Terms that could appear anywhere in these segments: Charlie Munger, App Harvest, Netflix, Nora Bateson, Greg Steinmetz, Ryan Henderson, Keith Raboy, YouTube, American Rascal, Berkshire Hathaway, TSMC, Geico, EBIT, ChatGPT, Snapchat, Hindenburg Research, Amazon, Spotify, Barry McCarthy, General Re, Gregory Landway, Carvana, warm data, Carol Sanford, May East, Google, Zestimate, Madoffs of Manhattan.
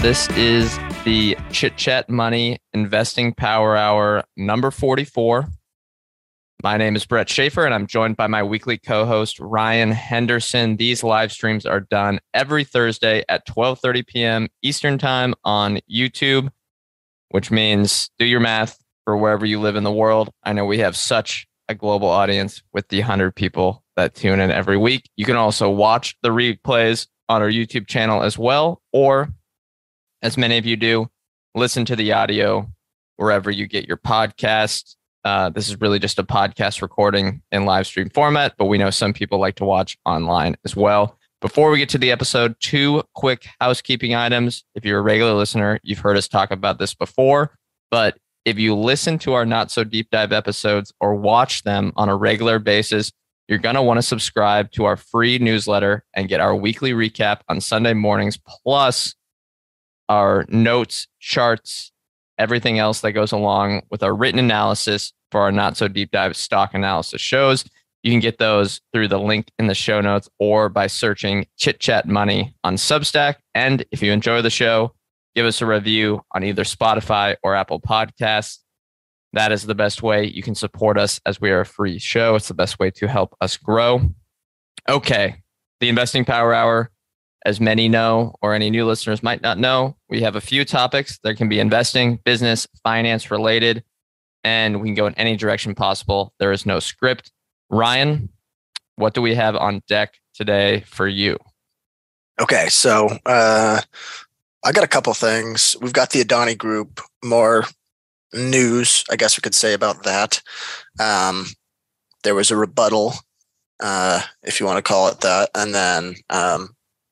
This is the Chit Chat Money Investing Power Hour number 44. My name is Brett Schaefer, and I'm joined by my weekly co-host, Ryan Henderson. These live streams are done every Thursday at 12:30 p.m. Eastern Time on YouTube, which means do your math for wherever you live in the world. I know we have such a global audience with the 100 people that tune in every week. You can also watch the replays on our YouTube channel as well, or as many of you do, listen to the audio wherever you get your podcasts. This is really just a podcast recording in live stream format, but we know some people like to watch online as well. Before we get to the episode, two quick housekeeping items. If you're a regular listener, you've heard us talk about this before, but if you listen to our Not So Deep Dive episodes or watch them on a regular basis, you're going to want to subscribe to our free newsletter and get our weekly recap on Sunday mornings, plus our notes, charts, everything else that goes along with our written analysis for our Not So Deep Dive stock analysis shows. You can get those through the link in the show notes or by searching Chit Chat Money on Substack. And if you enjoy the show, give us a review on either Spotify or Apple Podcasts. That is the best way you can support us, as we are a free show. It's the best way to help us grow. Okay, the Investing Power Hour. As many know, or any new listeners might not know, we have a few topics that can be investing, business, finance related, and we can go in any direction possible. There is no script. Ryan, what do we have on deck today for you? Okay, so I got a couple things. We've got the Adani Group, more news, I guess we could say, about that. There was a rebuttal, if you want to call it that, and then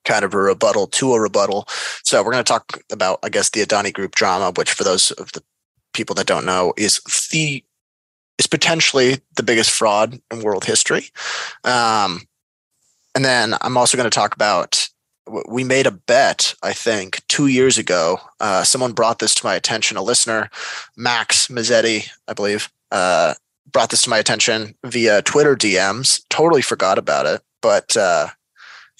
kind of a rebuttal to a rebuttal. So we're going to talk about, I guess, the Adani Group drama, which for those of the people that don't know is potentially the biggest fraud in world history. And then I'm also going to talk about, we made a bet, I think, 2 years ago. Someone brought this to my attention, a listener, Max Mazzetti, I believe, brought this to my attention via Twitter DMs. Totally forgot about it, but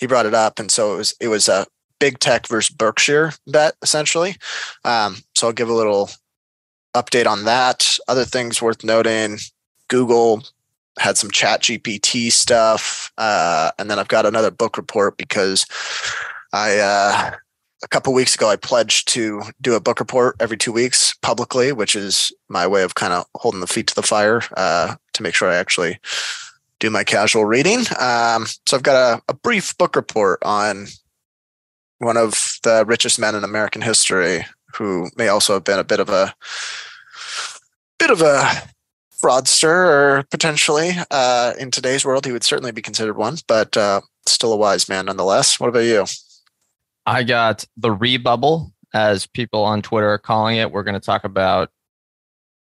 he brought it up, and so it was a big tech versus Berkshire bet, essentially. So I'll give a little update on that. Other things worth noting, Google had some ChatGPT stuff, and then I've got another book report because a couple weeks ago I pledged to do a book report every 2 weeks publicly, which is my way of kind of holding the feet to the fire to make sure I actually do my casual reading. So I've got a brief book report on one of the richest men in American history, who may also have been a bit of a fraudster, or potentially in today's world, he would certainly be considered one, but still a wise man nonetheless. What about you? I got the rebubble, as people on Twitter are calling it. We're going to talk about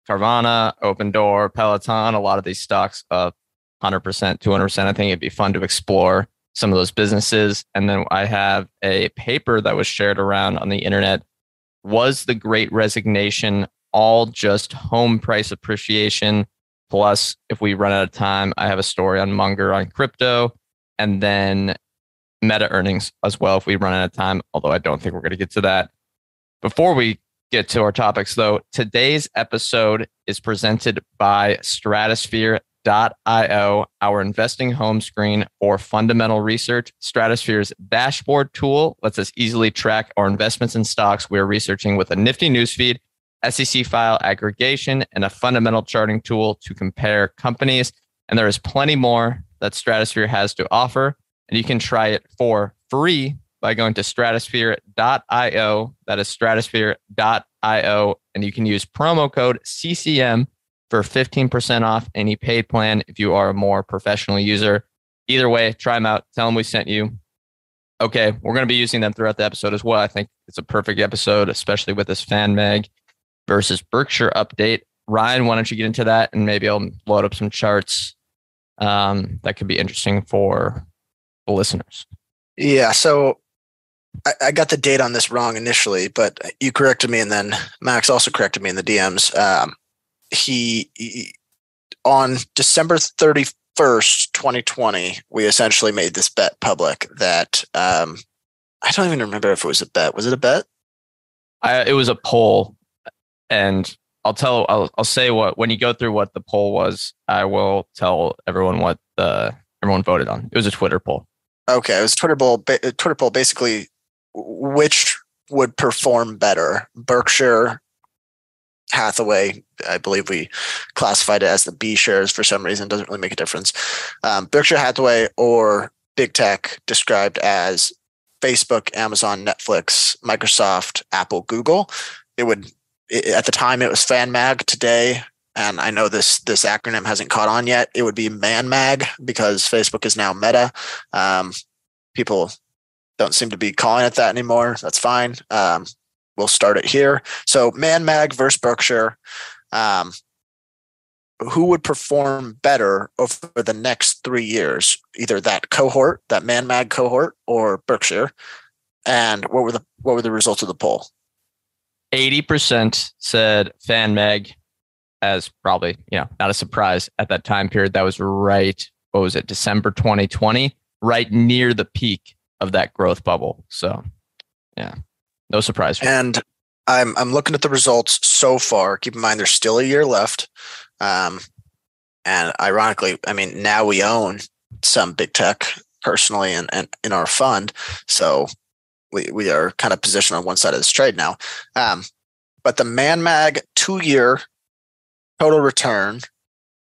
Carvana, Opendoor, Peloton, a lot of these stocks up 100%, 200%. I think it'd be fun to explore some of those businesses. And then I have a paper that was shared around on the internet. Was the Great Resignation all just home price appreciation? Plus, if we run out of time, I have a story on Munger on crypto, and then Meta earnings as well, if we run out of time, although I don't think we're going to get to that. Before we get to our topics, though, today's episode is presented by Stratosphere.io, our investing home screen for fundamental research. Stratosphere's dashboard tool lets us easily track our investments in stocks we're researching with a nifty newsfeed, SEC file aggregation, and a fundamental charting tool to compare companies. And there is plenty more that Stratosphere has to offer, and you can try it for free by going to stratosphere.io. That is stratosphere.io, and you can use promo code CCM for 15% off any paid plan if you are a more professional user. Either way, try them out. Tell them we sent you. okay, we're going to be using them throughout the episode as well. I think it's a perfect episode, especially with this FanMag versus Berkshire update. Ryan, why don't you get into that, and maybe I'll load up some charts that could be interesting for the listeners. Yeah, so I got the date on this wrong initially, but you corrected me, and then Max also corrected me in the DMs. He on December 31st, 2020, we essentially made this bet public that I don't even remember if it was a bet. Was it a bet? It was a poll, and I'll say what, when you go through what the poll was, I will tell everyone what everyone voted on. It was a Twitter poll. Okay, it was a Twitter poll basically. Which would perform better? Berkshire Hathaway, I believe we classified it as the B shares for some reason. Doesn't really make a difference. Berkshire Hathaway or big tech, described as Facebook, Amazon, Netflix, Microsoft, Apple, Google. At the time, it was FanMag. Today, and I know this acronym hasn't caught on yet, it would be ManMag, because Facebook is now Meta. People don't seem to be calling it that anymore. That's fine. We'll start it here. So ManMag versus Berkshire. Who would perform better over the next 3 years? Either that cohort, that ManMag cohort, or Berkshire. And what were the results of the poll? 80% said FanMag, as probably, not a surprise at that time period. That was right, what was it, December 2020, right near the peak of that growth bubble. So, yeah, no surprise. And I'm looking at the results so far. Keep in mind, there's still a year left. And ironically, I mean, now we own some big tech personally and in our fund. So we are kind of positioned on one side of this trade now. But the ManMag 2-year total return,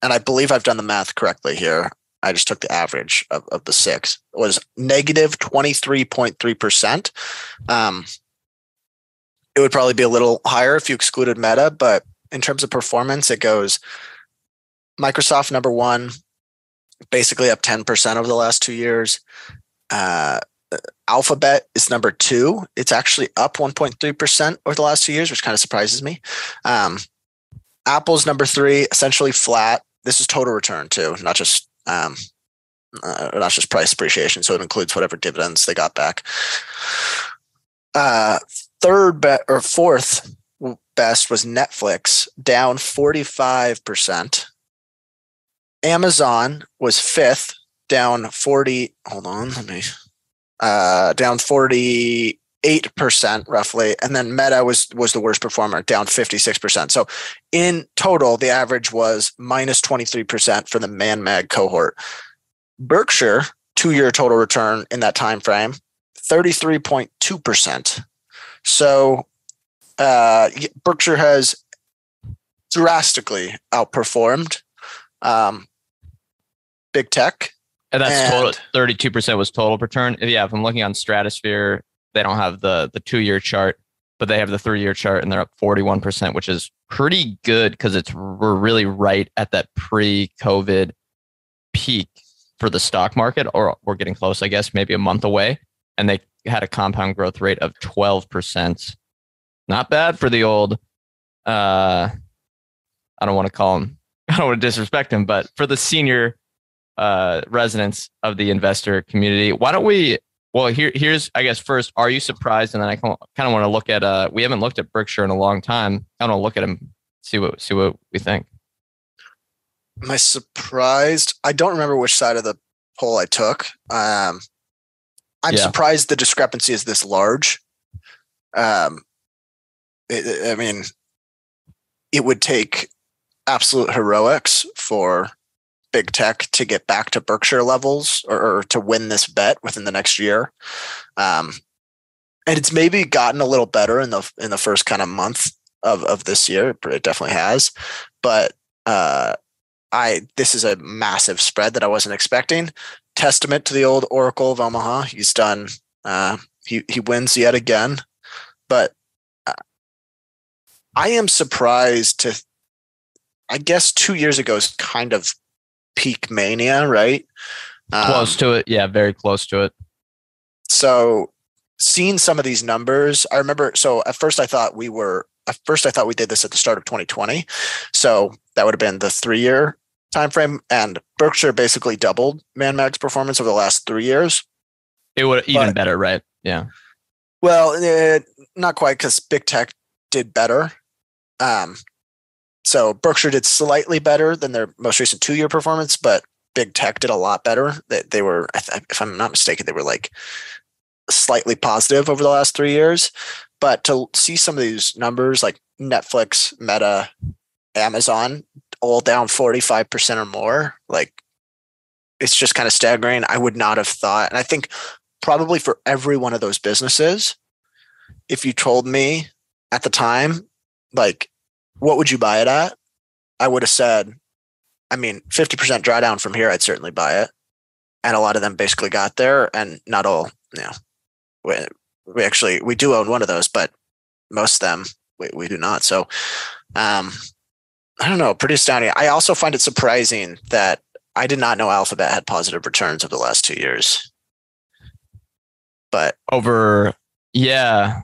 and I believe I've done the math correctly here, I just took the average of the six, was negative 23.3%. It would probably be a little higher if you excluded Meta, but in terms of performance, it goes Microsoft number one, basically up 10% over the last 2 years. Alphabet is number two. It's actually up 1.3% over the last 2 years, which kind of surprises me. Apple's number three, essentially flat. This is total return too, not just price appreciation. So it includes whatever dividends they got back. Fourth best was Netflix, down 45%. Amazon was fifth, down 40. Hold on, let me. Down 48% roughly, and then Meta was the worst performer, down 56%. So in total, the average was minus 23% for the ManMag cohort. Berkshire 2-year total return in that time frame, 33.2%. So Berkshire has drastically outperformed big tech. And that's total. 32% was total return. Yeah, if I'm looking on Stratosphere, they don't have the 2-year chart, but they have the 3-year chart, and they're up 41%, which is pretty good because we're really right at that pre-COVID peak for the stock market, or we're getting close, I guess, maybe a month away. And they had a compound growth rate of 12%. Not bad for the old. I don't want to call him. I don't want to disrespect him, but for the senior residents of the investor community. Why don't we? Well, here's I guess first. Are you surprised? And then I kind of want to look at. We haven't looked at Berkshire in a long time. I want to look at him, see what we think. Am I surprised? I don't remember which side of the poll I took. I'm surprised the discrepancy is this large. It would take absolute heroics for big tech to get back to Berkshire levels or to win this bet within the next year. And it's maybe gotten a little better in the first kind of month of this year. It definitely has, but this is a massive spread that I wasn't expecting. Testament to the old Oracle of Omaha. He's done, he wins yet again, but I am surprised to, I guess 2 years ago is kind of peak mania, right? Close to it. Yeah, very close to it. So seeing some of these numbers, I remember, so at first I thought we did this at the start of 2020. So that would have been the 3-year timeframe, and Berkshire basically doubled ManMag's performance over the last 3 years. It would have even better, right? Yeah. Well, not quite, because big tech did better. So Berkshire did slightly better than their most recent 2-year performance, but big tech did a lot better. They were, if I'm not mistaken, they were like slightly positive over the last 3 years. But to see some of these numbers, like Netflix, Meta, Amazon, all down 45% or more, like it's just kind of staggering. I would not have thought. And I think probably for every one of those businesses, if you told me at the time, like, what would you buy it at? I would have said, I mean, 50% drawdown from here, I'd certainly buy it. And a lot of them basically got there, and not all, you know, we do own one of those, but most of them we do not. So, I don't know, pretty astounding. I also find it surprising that I did not know Alphabet had positive returns over the last 2 years. But that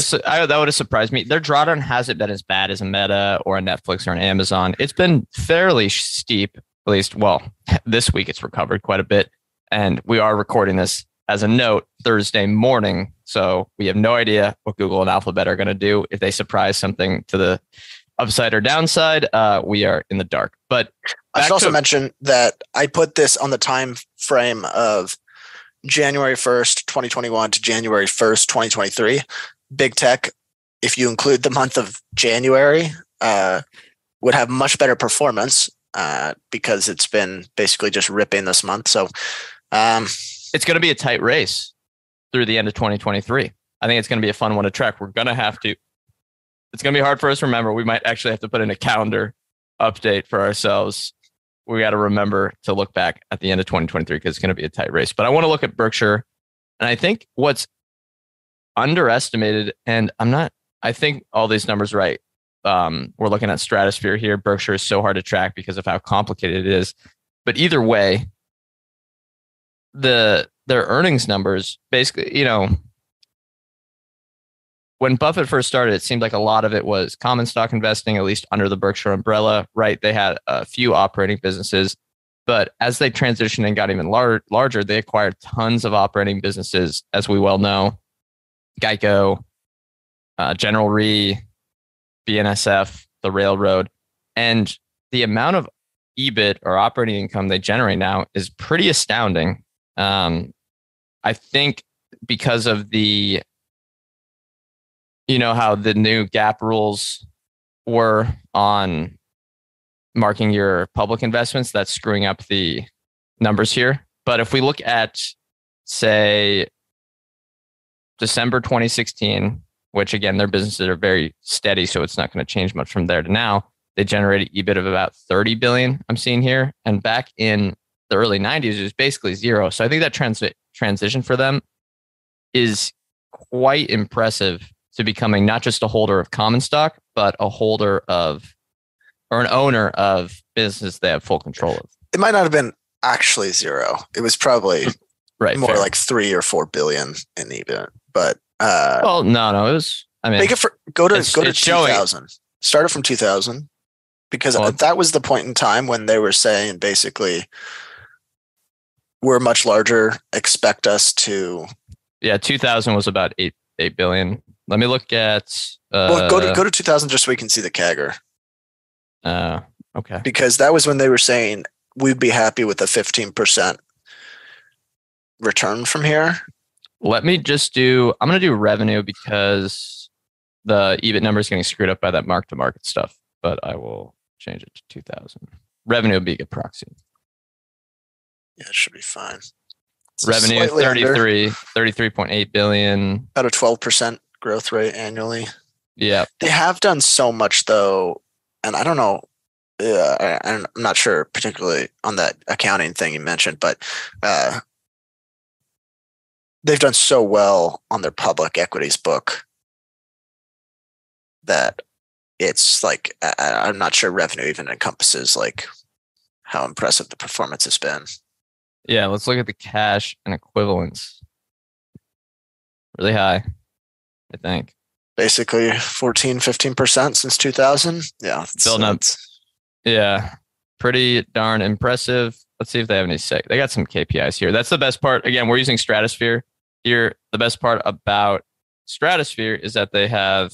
would have surprised me. Their drawdown hasn't been as bad as a Meta or a Netflix or an Amazon. It's been fairly steep, at least. Well, this week it's recovered quite a bit, and we are recording this as a note Thursday morning, so we have no idea what Google and Alphabet are going to do. If they surprise something to the upside or downside, we are in the dark. But I should also mention that I put this on the time frame of January 1st, 2021 to January 1st, 2023. Big tech, if you include the month of January, would have much better performance because it's been basically just ripping this month. So it's going to be a tight race through the end of 2023. I think it's going to be a fun one to track. It's going to be hard for us to remember. We might actually have to put in a calendar update for ourselves. We got to remember to look back at the end of 2023 because it's going to be a tight race. But I want to look at Berkshire, and I think what's underestimated, and I think all these numbers are right. We're looking at Stratosphere here. Berkshire is so hard to track because of how complicated it is. But either way, their earnings numbers, basically, you know, when Buffett first started, it seemed like a lot of it was common stock investing, at least under the Berkshire umbrella, right? They had a few operating businesses, but as they transitioned and got even larger, they acquired tons of operating businesses, as we well know. Geico, General Re, BNSF, the railroad. And the amount of EBIT or operating income they generate now is pretty astounding. I think because of the... You know how the new GAAP rules were on marking your public investments? That's screwing up the numbers here. But if we look at, say, December 2016, which again, their businesses are very steady, so it's not going to change much from there to now, they generated EBIT of about $30 billion, I'm seeing here. And back in the early 90s, it was basically zero. So I think that transition for them is quite impressive, to becoming not just a holder of common stock, but a holder of, or an owner of, business they have full control of. It might not have been actually zero. It was probably more fair. Like $3 or $4 billion in EBIT. But well, no, it was. I mean, go to 2000. Started from 2000 because that was the point in time when they were saying basically, we're much larger. Expect us to. Yeah, 2000 was about $8 billion. Let me look at... go to 2000 just so we can see the CAGR. Okay. Because that was when they were saying we'd be happy with a 15% return from here. I'm going to do revenue because the EBIT number is getting screwed up by that mark-to-market stuff, but I will change it to 2000. Revenue would be a good proxy. Yeah, it should be fine. It's revenue, 33.8 billion. About a 12%. Growth rate annually. Yeah, they have done so much though, and I don't know. Yeah, I'm not sure, particularly on that accounting thing you mentioned, but they've done so well on their public equities book that it's like I'm not sure revenue even encompasses like how impressive the performance has been. Yeah, let's look at the cash and equivalents. really high, I think. Basically 14, 15% since 2000. Yeah. Building up. Yeah. Pretty darn impressive. Let's see if they have any sick. They got some KPIs here. That's the best part. Again, we're using Stratosphere here. The best part about Stratosphere is that they have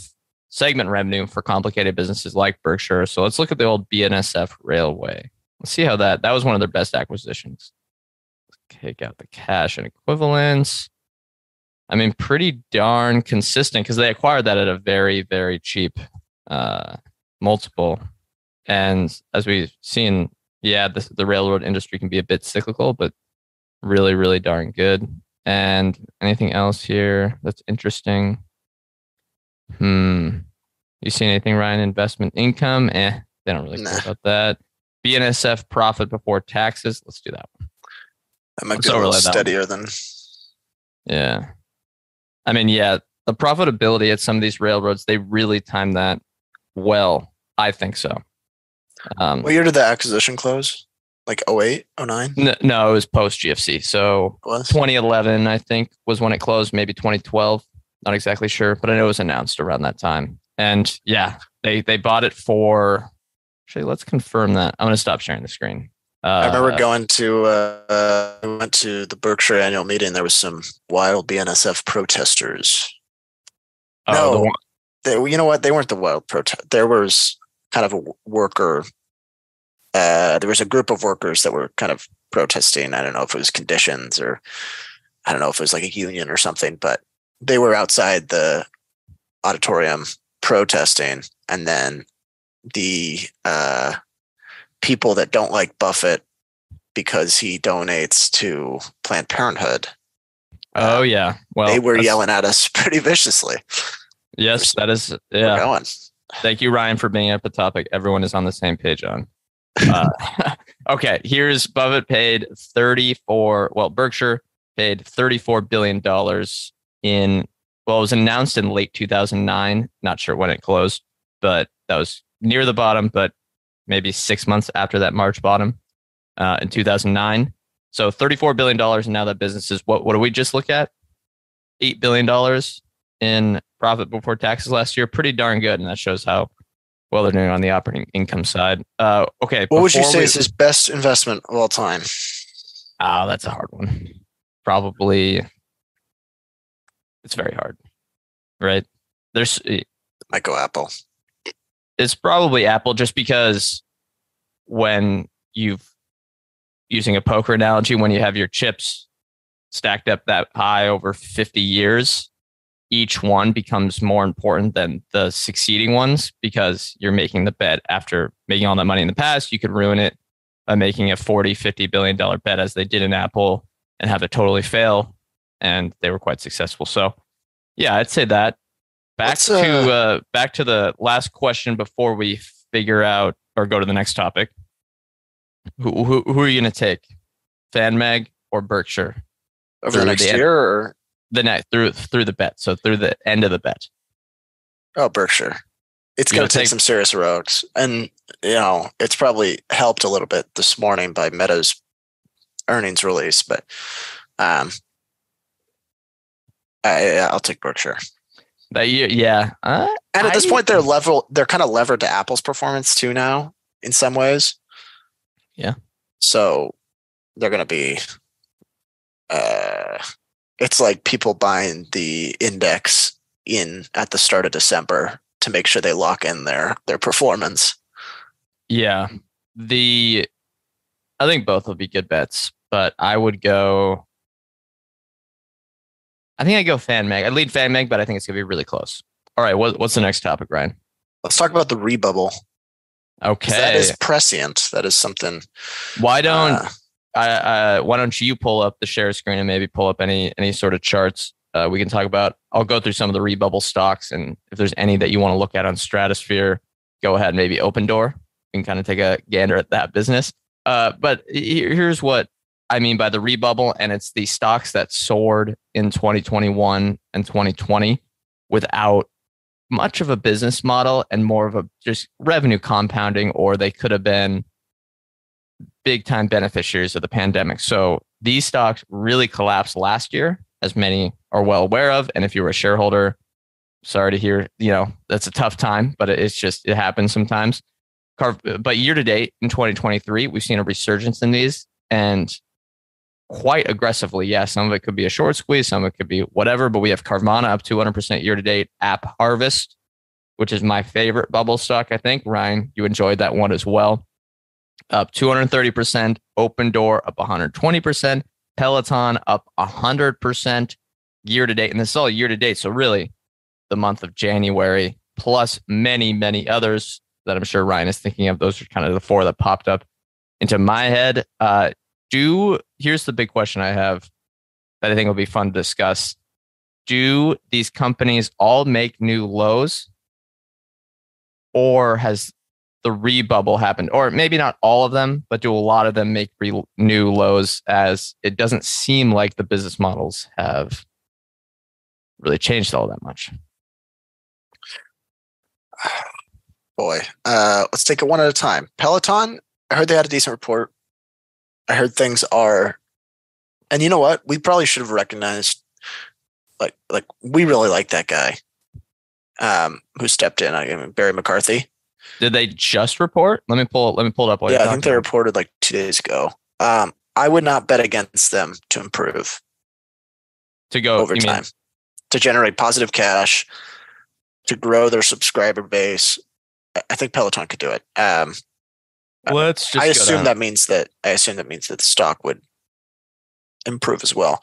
segment revenue for complicated businesses like Berkshire. So let's look at the old BNSF Railway. Let's see how that was one of their best acquisitions. Let's take out the cash and equivalents. I mean, pretty darn consistent because they acquired that at a very, very cheap multiple. And as we've seen, yeah, the railroad industry can be a bit cyclical, but really, really darn good. And anything else here that's interesting? You see anything, Ryan? Investment income? They don't really care about that. BNSF profit before taxes. Let's do that one. That might be a little steadier than... Yeah. I mean, yeah, the profitability at some of these railroads, they really timed that well. I think so. What year did the acquisition close? Like 08, 09? No, it was post GFC. So 2011, I think, was when it closed, maybe 2012. Not exactly sure, but I know it was announced around that time. And yeah, they bought it for... Actually, let's confirm that. I'm going to stop sharing the screen. I remember going to went to the Berkshire annual meeting. There was some wild BNSF protesters. You know what? They weren't the wild protest. There was kind of a worker. There was a group of workers that were kind of protesting. I don't know if it was conditions or I don't know if it was like a union or something, but they were outside the auditorium protesting. And then the people that don't like Buffett because he donates to Planned Parenthood. Oh yeah, well they were yelling at us pretty viciously. Yes, that is. Yeah. We're going. Thank you, Ryan, for bringing up a topic everyone is on the same page on. Okay, here's Buffett paid Berkshire paid $34 billion in. Well, it was announced in late 2009. Not sure when it closed, but that was near the bottom, but maybe 6 months after that March bottom in 2009. So $34 billion. And now that business is, what do we just look at? $8 billion in profit before taxes last year. Pretty darn good. And that shows how well they're doing on the operating income side. Okay. What would you say is his best investment of all time? Ah, that's a hard one. Probably. It's very hard, right? I go Apple. It's probably Apple, just because when using a poker analogy, when you have your chips stacked up that high over 50 years, each one becomes more important than the succeeding ones because you're making the bet. After making all that money in the past, you could ruin it by making a $40-50 billion bet as they did in Apple and have it totally fail. And they were quite successful. So yeah, I'd say that. Back to the last question before we figure out or go to the next topic. Who are you going to take, FanMag or Berkshire over the next year or the next through the bet? So through the end of the bet. Oh, Berkshire, it's going to take some serious rogues, and you know it's probably helped a little bit this morning by Meta's earnings release, but I'll take Berkshire. That year, yeah. And at this point, they're kind of levered to Apple's performance too now in some ways. Yeah. So they're going to be. It's like people buying the index in at the start of December to make sure they lock in their performance. Yeah, I think both will be good bets, but I think I go FanMag. I lead FanMag, but I think it's going to be really close. All right, what's the next topic, Ryan? Let's talk about the rebubble. Okay, that is prescient. That is something. Why don't you pull up the share screen and maybe pull up any sort of charts we can talk about? I'll go through some of the rebubble stocks, and if there's any that you want to look at on Stratosphere, go ahead. Maybe Opendoor. We can kind of take a gander at that business. But here's what I mean by the rebubble, and it's the stocks that soared in 2021 and 2020 without much of a business model and more of a just revenue compounding, or they could have been big time beneficiaries of the pandemic. So these stocks really collapsed last year as many are well aware of. And if you were a shareholder, sorry to hear, you know, that's a tough time, but it's just, it happens sometimes. But year to date in 2023, we've seen a resurgence in these and quite aggressively. Yeah, some of it could be a short squeeze, some of it could be whatever, but we have Carvana up 200% year to date, App Harvest, which is my favorite bubble stock, I think. Ryan, you enjoyed that one as well. Up 230%, Opendoor up 120%, Peloton up 100% year to date. And this is all year to date. So really the month of January, plus many, many others that I'm sure Ryan is thinking of. Those are kind of the four that popped up into my head. Here's the big question I have that I think will be fun to discuss. Do these companies all make new lows? Or has the re-bubble happened? Or maybe not all of them, but do a lot of them make new lows, as it doesn't seem like the business models have really changed all that much? Boy, let's take it one at a time. Peloton, I heard they had a decent report. I heard things are, and you know what? We probably should have recognized, like we really like that guy. Who stepped in? I mean, Barry McCarthy. Did they just report? Let me pull it up. Yeah, I think they reported like 2 days ago. I would not bet against them to improve. To go over time, to generate positive cash, to grow their subscriber base. I think Peloton could do it. Let's just. I assume that means that the stock would improve as well.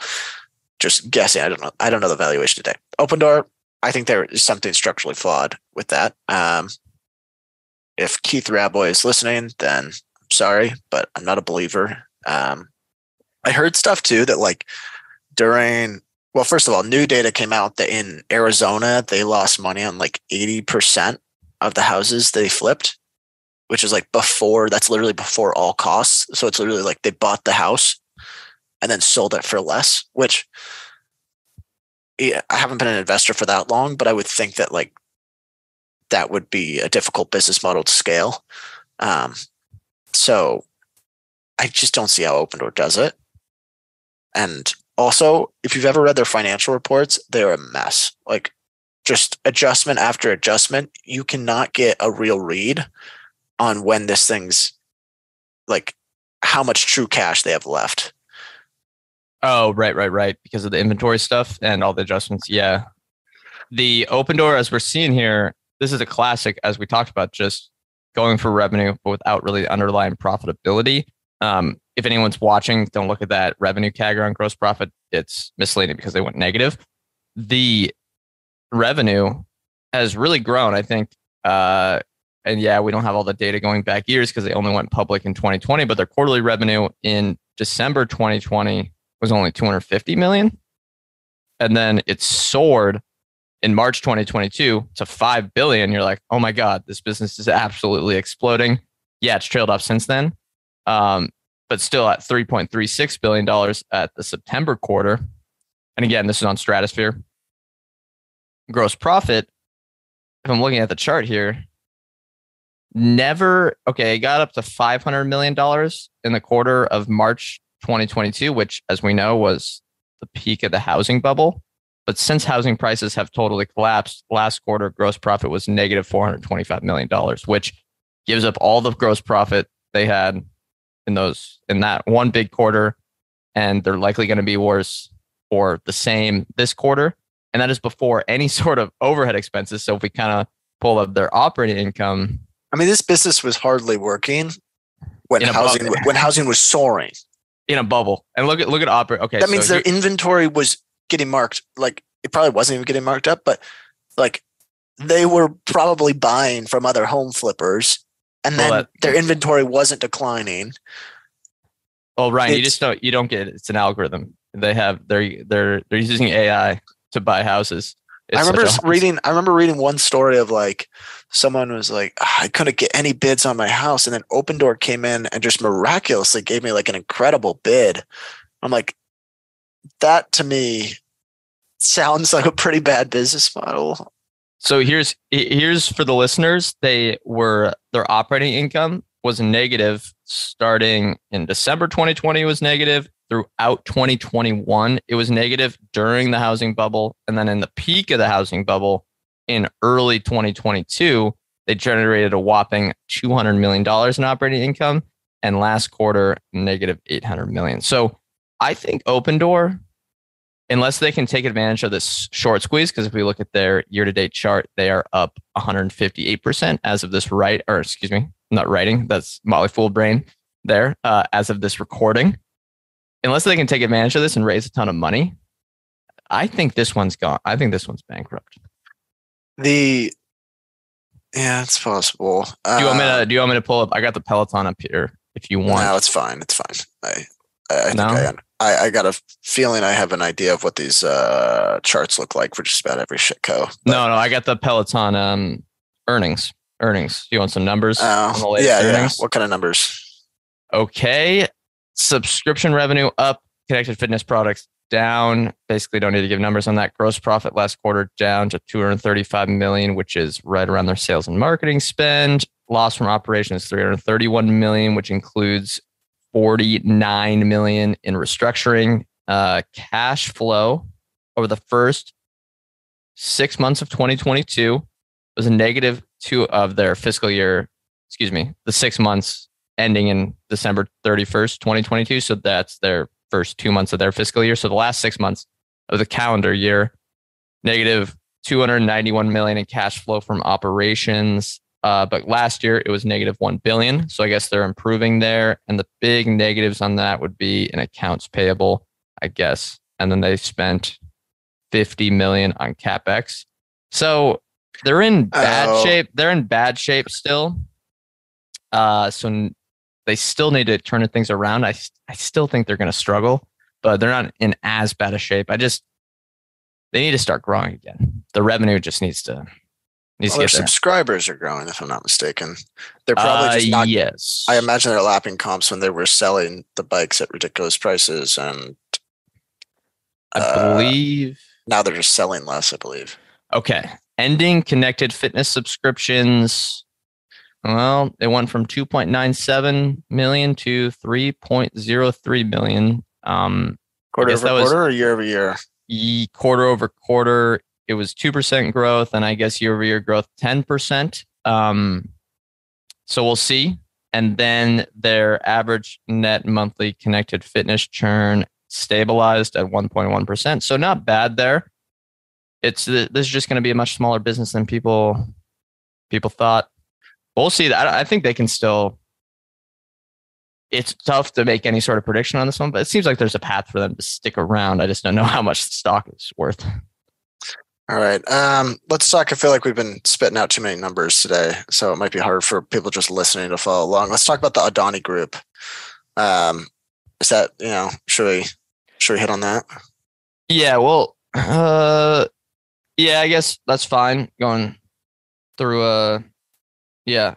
Just guessing. I don't know the valuation today. Opendoor, I think there is something structurally flawed with that. If Keith Raboy is listening, then I'm sorry, but I'm not a believer. I heard stuff too that first of all, new data came out that in Arizona, they lost money on like 80% of the houses they flipped, which is before all costs. So it's literally like they bought the house and then sold it for less, which... Yeah, I haven't been an investor for that long, but I would think that that would be a difficult business model to scale. So I just don't see how Opendoor does it. And also, if you've ever read their financial reports, they're a mess. Like just adjustment after adjustment, you cannot get a real read on when this thing's how much true cash they have left. Oh, right. Because of the inventory stuff and all the adjustments. Yeah. The Opendoor, as we're seeing here, this is a classic, as we talked about, just going for revenue, but without really underlying profitability. If anyone's watching, don't look at that revenue CAGR on gross profit. It's misleading because they went negative. The revenue has really grown, I think. And yeah, we don't have all the data going back years because they only went public in 2020, but their quarterly revenue in December 2020 was only $250 million. And then it soared in March 2022 to $5 billion. You're like, oh my God, this business is absolutely exploding. Yeah, it's trailed off since then. But still at $3.36 billion at the September quarter. And again, this is on Stratosphere. Gross profit, if I'm looking at the chart here, it got up to $500 million in the quarter of March 2022, which, as we know, was the peak of the housing bubble. But since housing prices have totally collapsed, last quarter gross profit was negative $425 million, which gives up all the gross profit they had in that one big quarter. And they're likely going to be worse or the same this quarter. And that is before any sort of overhead expenses. So if we kind of pull up their operating income. I mean, this business was hardly working when housing was soaring. In a bubble. And look at opera. Okay, that means their inventory was getting marked. Like it probably wasn't even getting marked up, but they were probably buying from other home flippers, and then their inventory wasn't declining. Well, Ryan, you don't get it. It's an algorithm. They have they're using AI to buy houses. I remember reading one story of someone was I couldn't get any bids on my house, and then Opendoor came in and just miraculously gave me an incredible bid. I'm that to me sounds like a pretty bad business model. So here's for the listeners, their operating income was negative starting in December 2020 was negative, throughout 2021. It was negative during the housing bubble. And then in the peak of the housing bubble in early 2022, they generated a whopping $200 million in operating income. And last quarter, negative $800 million. So I think Opendoor, unless they can take advantage of this short squeeze, because if we look at their year-to-date chart, they are up 158% as of this as of this recording. Unless they can take advantage of this and raise a ton of money, I think this one's gone. I think this one's bankrupt. Yeah, it's possible. Do you want me to pull up? I got the Peloton up here if you want. No, it's fine. It's fine. I got a feeling I have an idea of what these charts look like for just about every shitco. No, I got the Peloton earnings. Do you want some numbers? Yeah. What kind of numbers? Okay. Subscription revenue up, connected fitness products down. Basically, don't need to give numbers on that. Gross profit last quarter down to $235 million, which is right around their sales and marketing spend. Loss from operations $331 million, which includes $49 million in restructuring. Cash flow over the first 6 months of 2022 was a negative two of their fiscal year, the 6 months ending in December 31st, 2022. So that's their first 2 months of their fiscal year. So the last 6 months of the calendar year, negative $291 million in cash flow from operations. But last year it was negative $1 billion. So I guess they're improving there. And the big negatives on that would be in accounts payable, I guess. And then they spent $50 million on CapEx. So they're in bad shape. They're in bad shape still. So they still need to turn things around. I still think they're going to struggle, but they're not in as bad a shape. They need to start growing again. The revenue just needs to get there. Their subscribers are growing, if I'm not mistaken. They're probably just not. Yes. I imagine they're lapping comps when they were selling the bikes at ridiculous prices, and I believe now they're just selling less. I believe. Okay. Ending connected fitness subscriptions. Well, it went from 2.97 million to 3.03 million. Quarter over quarter or year over year? Quarter over quarter, it was 2% growth. And I guess year over year growth, 10%. So we'll see. And then their average net monthly connected fitness churn stabilized at 1.1%. So not bad there. This is just going to be a much smaller business than people thought. We'll see. I think they can still. It's tough to make any sort of prediction on this one, but it seems like there's a path for them to stick around. I just don't know how much the stock is worth. All right. Let's talk. I feel like we've been spitting out too many numbers today, so it might be hard for people just listening to follow along. Let's talk about the Adani Group. Should we hit on that? Yeah. Well. I guess that's fine. Going through Yeah,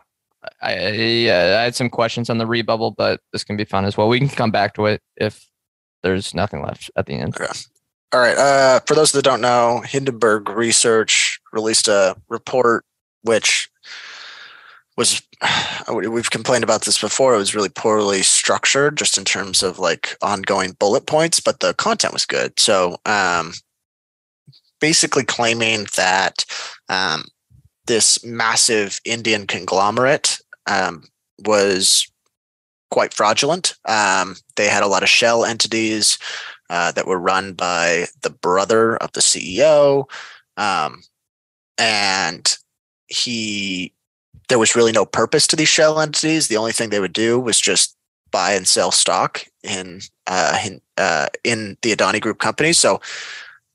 I had some questions on the rebubble, but this can be fun as well. We can come back to it if there's nothing left at the end. Okay. All right. For those that don't know, Hindenburg Research released a report, which was, we've complained about this before, it was really poorly structured just in terms of like ongoing bullet points, but the content was good. So basically claiming that this massive Indian conglomerate was quite fraudulent. They had a lot of shell entities that were run by the brother of the CEO. And there was really no purpose to these shell entities. The only thing they would do was just buy and sell stock in the Adani Group company. So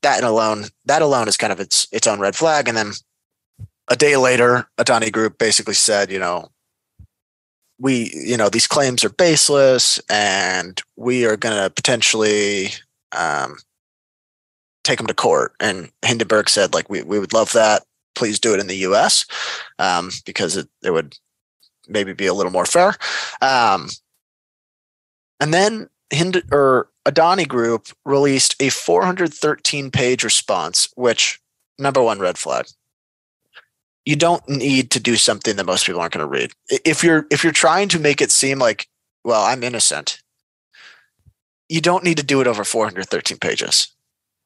that alone is kind of its own red flag. And then a day later, Adani Group basically said, these claims are baseless and we are going to potentially take them to court. And Hindenburg said, we would love that. Please do it in the U.S. Because it would maybe be a little more fair. And then Adani Group released a 413-page response, which, number one red flag. You don't need to do something that most people aren't going to read. If you're trying to make it seem like, well, I'm innocent, You don't need to do it over 413 pages.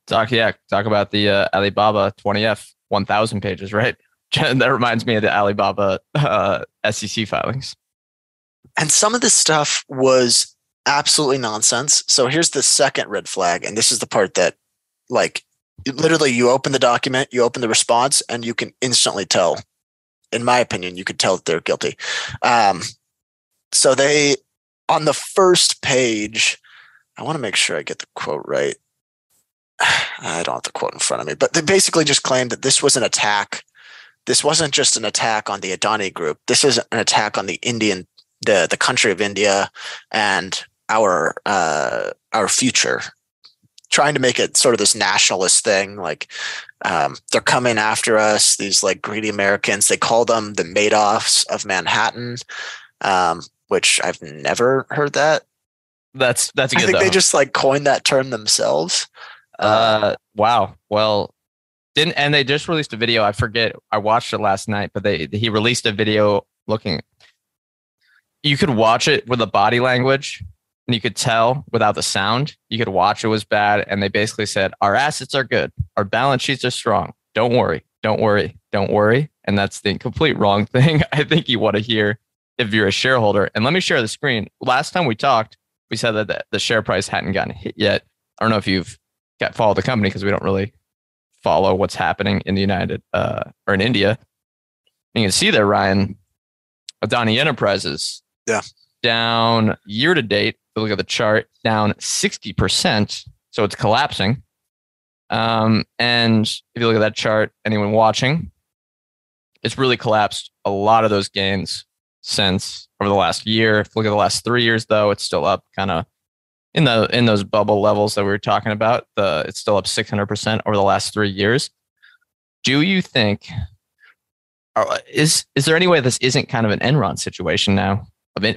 Talk about the Alibaba 20F, 1,000 pages, right? That reminds me of the Alibaba SEC filings. And some of this stuff was absolutely nonsense. So here's the second red flag. And this is the part that, like, literally you open the document, you open the response, and you can instantly tell. In my opinion, you could tell that they're guilty. So they, on the first page, I want to make sure I get the quote right. I don't have the quote in front of me, but they basically just claimed that this was an attack. This wasn't just an attack on the Adani Group. This is an attack on the Indian, the country of India, and our future. Trying to make it sort of this nationalist thing, like they're coming after us. These like greedy Americans. They call them the Madoffs of Manhattan, which I've never heard that. That's a good. I think though. They just like coined that term themselves. Wow. Well, didn't and they just released a video. I forget. I watched it last night, but he released a video looking. You could watch it with the body language, and you could tell without the sound. You could watch it was bad, and they basically said, "Our assets are good. Our balance sheets are strong. Don't worry. Don't worry. Don't worry." And that's the complete wrong thing. I think you want to hear if you're a shareholder. And let me share the screen. Last time we talked, we said that the share price hadn't gotten hit yet. I don't know if you've followed the company because we don't really follow what's happening in the United or in India. And you can see there, Ryan, Adani Enterprises, yeah, down year to date. If you look at the chart, down 60%. So it's collapsing. And if you look at that chart, anyone watching, it's really collapsed a lot of those gains since over the last year. If you look at the last 3 years, though, it's still up kind of in those bubble levels that we were talking about. It's still up 600% over the last 3 years. Do you think is there any way this isn't kind of an Enron situation now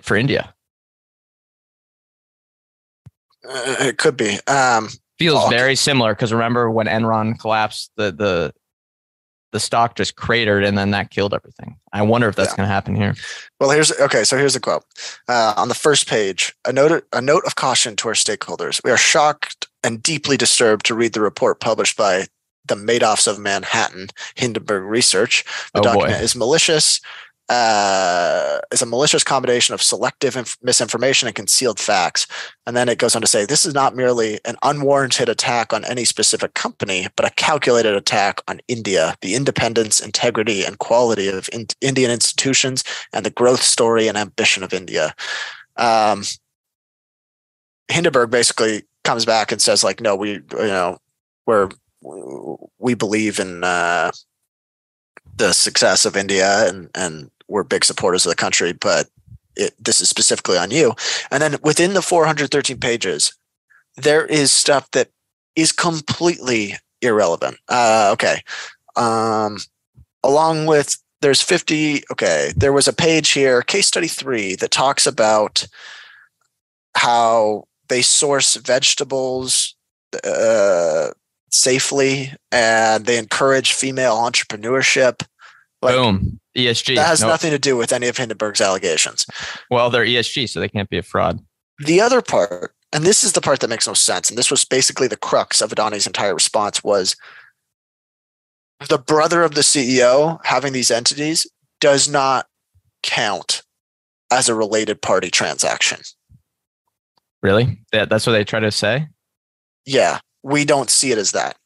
for India? It could be. Feels very similar because remember when Enron collapsed, the stock just cratered and then that killed everything. I wonder if that's going to happen here. Well, here's a quote on the first page. A note of caution to our stakeholders. We are shocked and deeply disturbed to read the report published by the Madoffs of Manhattan, Hindenburg Research. The document is malicious. Is a malicious combination of selective misinformation and concealed facts. And then it goes on to say, this is not merely an unwarranted attack on any specific company, but a calculated attack on India, the independence, integrity, and quality of Indian institutions, and the growth story and ambition of India. Hindenburg basically comes back and says, like, no, we believe in the success of India and we're big supporters of the country, but this is specifically on you. And then within the 413 pages, there is stuff that is completely irrelevant. Along with there's 50. Okay. There was a page here, case study 3, that talks about how they source vegetables, safely, and they encourage female entrepreneurship. Like, boom. ESG. That has nothing to do with any of Hindenburg's allegations. Well, they're ESG, so they can't be a fraud. The other part, and this is the part that makes no sense, and this was basically the crux of Adani's entire response, was the brother of the CEO having these entities does not count as a related party transaction. Really? That's what they try to say? Yeah. We don't see it as that.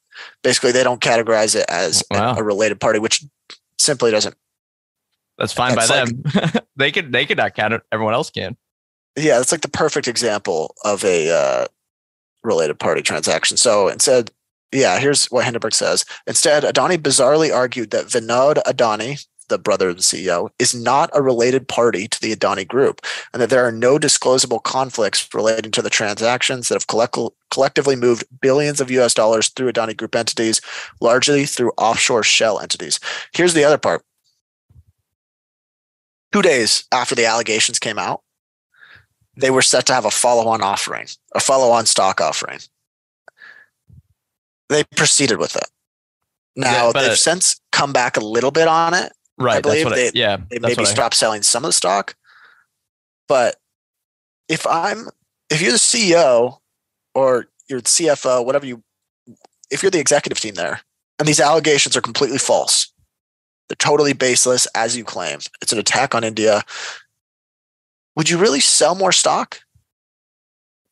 Basically, they don't categorize it as a related party, which simply doesn't. That's fine by them. Like, they could not count it. Everyone else can. Yeah, that's like the perfect example of a related party transaction. So instead, here's what Hindenburg says. Instead, Adani bizarrely argued that Vinod Adani, the brother of the CEO, is not a related party to the Adani Group, and that there are no disclosable conflicts relating to the transactions that have collectively moved billions of US dollars through Adani Group entities, largely through offshore shell entities. Here's the other part. 2 days after the allegations came out, they were set to have a follow-on stock offering. They proceeded with it. Now, they've since come back a little bit on it. Right, I believe they maybe stop selling some of the stock. But if you're the CEO or your CFO, whatever you, if you're the executive team there, and these allegations are completely false, they're totally baseless, as you claim, it's an attack on India, would you really sell more stock?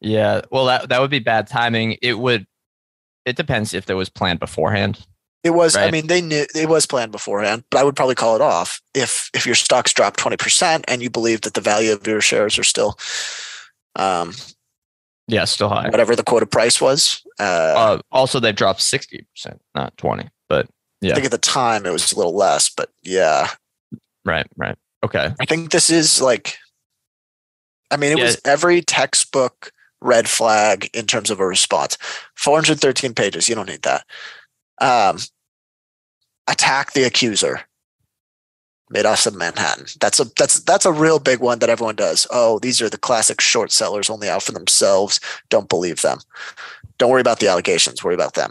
Yeah, well, that would be bad timing. It depends if there was planned beforehand. It was, right? I mean, they knew it was planned beforehand, but I would probably call it off if your stocks dropped 20% and you believe that the value of your shares are still, still high. Whatever the quoted price was. Also, they dropped 60%, not 20%, but yeah. I think at the time it was a little less, but yeah. Right. Okay. I think this is like, I mean, it was every textbook red flag in terms of a response. 413 pages. You don't need that. Attack the accuser. Madoffs of Manhattan. That's a real big one that everyone does. Oh, these are the classic short sellers, only out for themselves. Don't believe them. Don't worry about the allegations. Worry about them.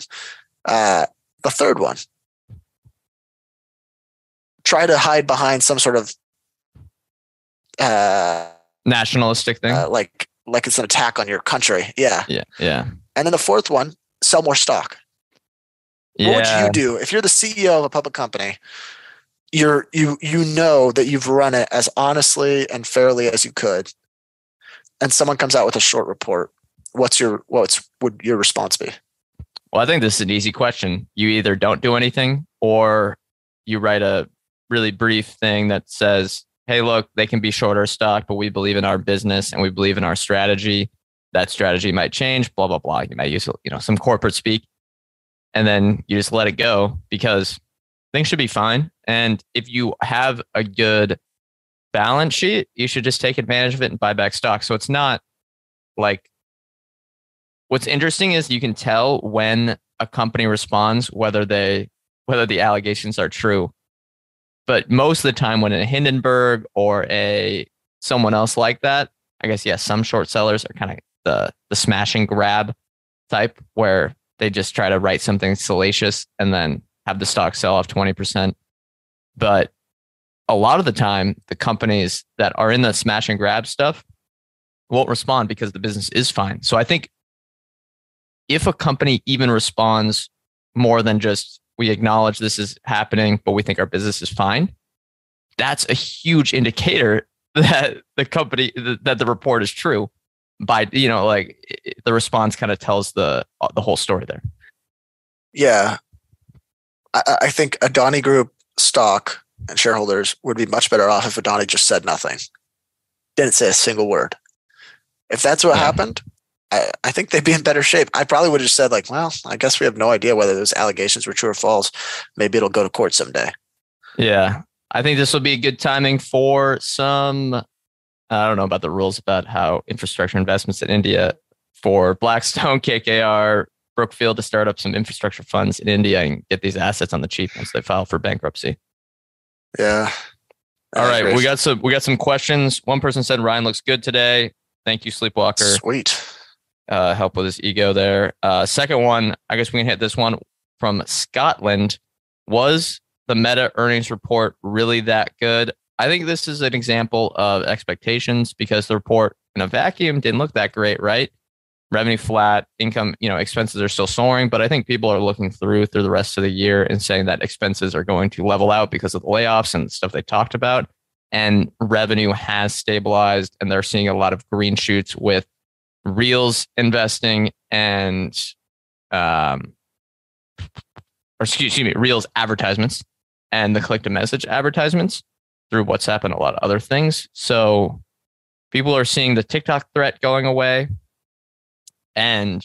The third one. Try to hide behind some sort of nationalistic thing, like it's an attack on your country. Yeah. And then the fourth one, sell more stock. What would you do if you're the CEO of a public company? You know that you've run it as honestly and fairly as you could, and someone comes out with a short report. What would your response be? Well, I think this is an easy question. You either don't do anything, or you write a really brief thing that says, hey, look, they can be shorter stock, but we believe in our business and we believe in our strategy. That strategy might change, blah, blah, blah. You might use, some corporate speak, and then you just let it go because things should be fine. And if you have a good balance sheet, you should just take advantage of it and buy back stock. So it's not like, what's interesting is you can tell when a company responds, whether the allegations are true. But most of the time when a Hindenburg or a someone else like that, I guess, yeah, some short sellers are kind of the smash and grab type where they just try to write something salacious and then have the stock sell off 20%. But a lot of the time, the companies that are in the smash and grab stuff won't respond because the business is fine. So I think if a company even responds more than just, we acknowledge this is happening, but we think our business is fine, that's a huge indicator that the company, that the report is true. By, the response kind of tells the whole story there. Yeah. I think Adani Group stock and shareholders would be much better off if Adani just said nothing. Didn't say a single word. If that's what happened, I think they'd be in better shape. I probably would have said I guess we have no idea whether those allegations were true or false. Maybe it'll go to court someday. Yeah. I think this will be good timing for some, I don't know about the rules about how infrastructure investments in India for Blackstone, KKR, Brookfield to start up some infrastructure funds in India and get these assets on the cheap once they file for bankruptcy. Yeah. All right. Great. We got some questions. One person said, Ryan looks good today. Thank you, Sleepwalker. Sweet. Help with his ego there. Second one, I guess we can hit this one from Scotland. Was the Meta earnings report really that good? I think this is an example of expectations because the report in a vacuum didn't look that great, right? Revenue flat, income, expenses are still soaring, but I think people are looking through the rest of the year and saying that expenses are going to level out because of the layoffs and the stuff they talked about, and revenue has stabilized, and they're seeing a lot of green shoots with Reels investing and Reels advertisements and the click to message advertisements through WhatsApp and a lot of other things. So people are seeing the TikTok threat going away, and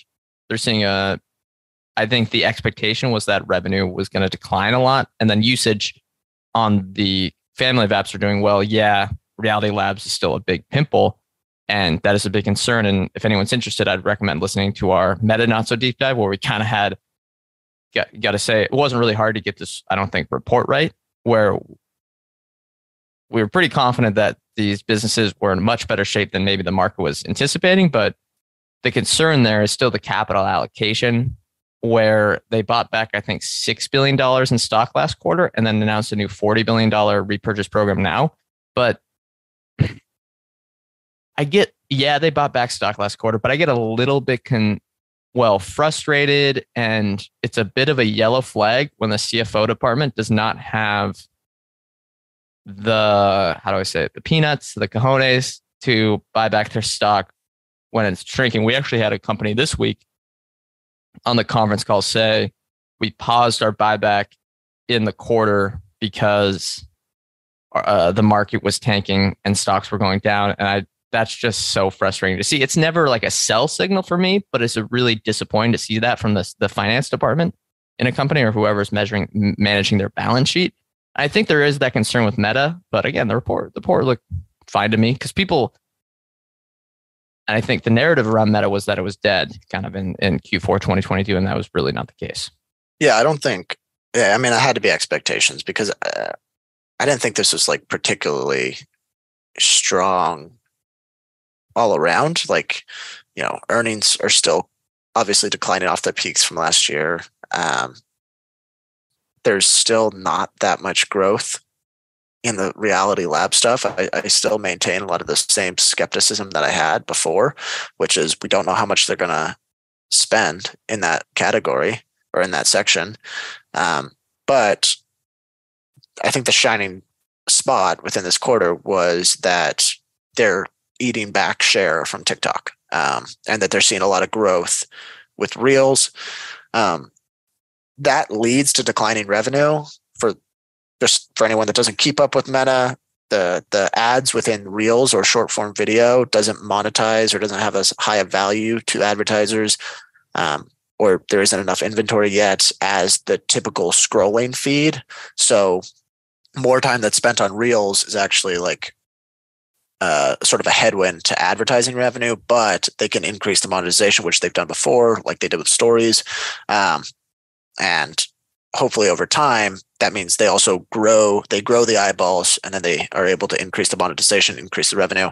they're seeing I think the expectation was that revenue was going to decline a lot, and then usage on the family of apps are doing well. Yeah, Reality Labs is still a big pimple. And that is a big concern. And if anyone's interested, I'd recommend listening to our Meta Not So Deep Dive, where we kind of got to say, it wasn't really hard to get this, I don't think, report right, where we were pretty confident that these businesses were in much better shape than maybe the market was anticipating. But the concern there is still the capital allocation, where they bought back, I think, $6 billion in stock last quarter and then announced a new $40 billion repurchase program now. But I get, they bought back stock last quarter, but I get a little bit well frustrated, and it's a bit of a yellow flag when the CFO department does not have the, how do I say it, the peanuts, the cojones to buy back their stock when it's shrinking. We actually had a company this week on the conference call say we paused our buyback in the quarter because the market was tanking and stocks were going down. And that's just so frustrating to see. It's never like a sell signal for me, but it's really disappointing to see that from the finance department in a company or whoever's managing their balance sheet. I think there is that concern with Meta, but again, the report looked fine to me because people, and I think the narrative around Meta was that it was dead kind of in Q4 2022, and that was really not the case. Yeah, I don't think, yeah, I mean, I had to be expectations because I didn't think this was like particularly strong all around. Like, you know, earnings are still obviously declining off their peaks from last year. There's still not that much growth in the reality lab stuff. I still maintain a lot of the same skepticism that I had before, which is we don't know how much they're going to spend in that category or in that section. But I think the shining spot within this quarter was that they're eating back share from TikTok, and that they're seeing a lot of growth with Reels. That leads to declining revenue for anyone that doesn't keep up with Meta. The ads within Reels or short form video doesn't monetize or doesn't have as high a value to advertisers, or there isn't enough inventory yet as the typical scrolling feed. So more time that's spent on Reels is actually like sort of a headwind to advertising revenue, but they can increase the monetization, which they've done before, like they did with stories. And hopefully over time, that means they also grow the eyeballs, and then they are able to increase the monetization, increase the revenue.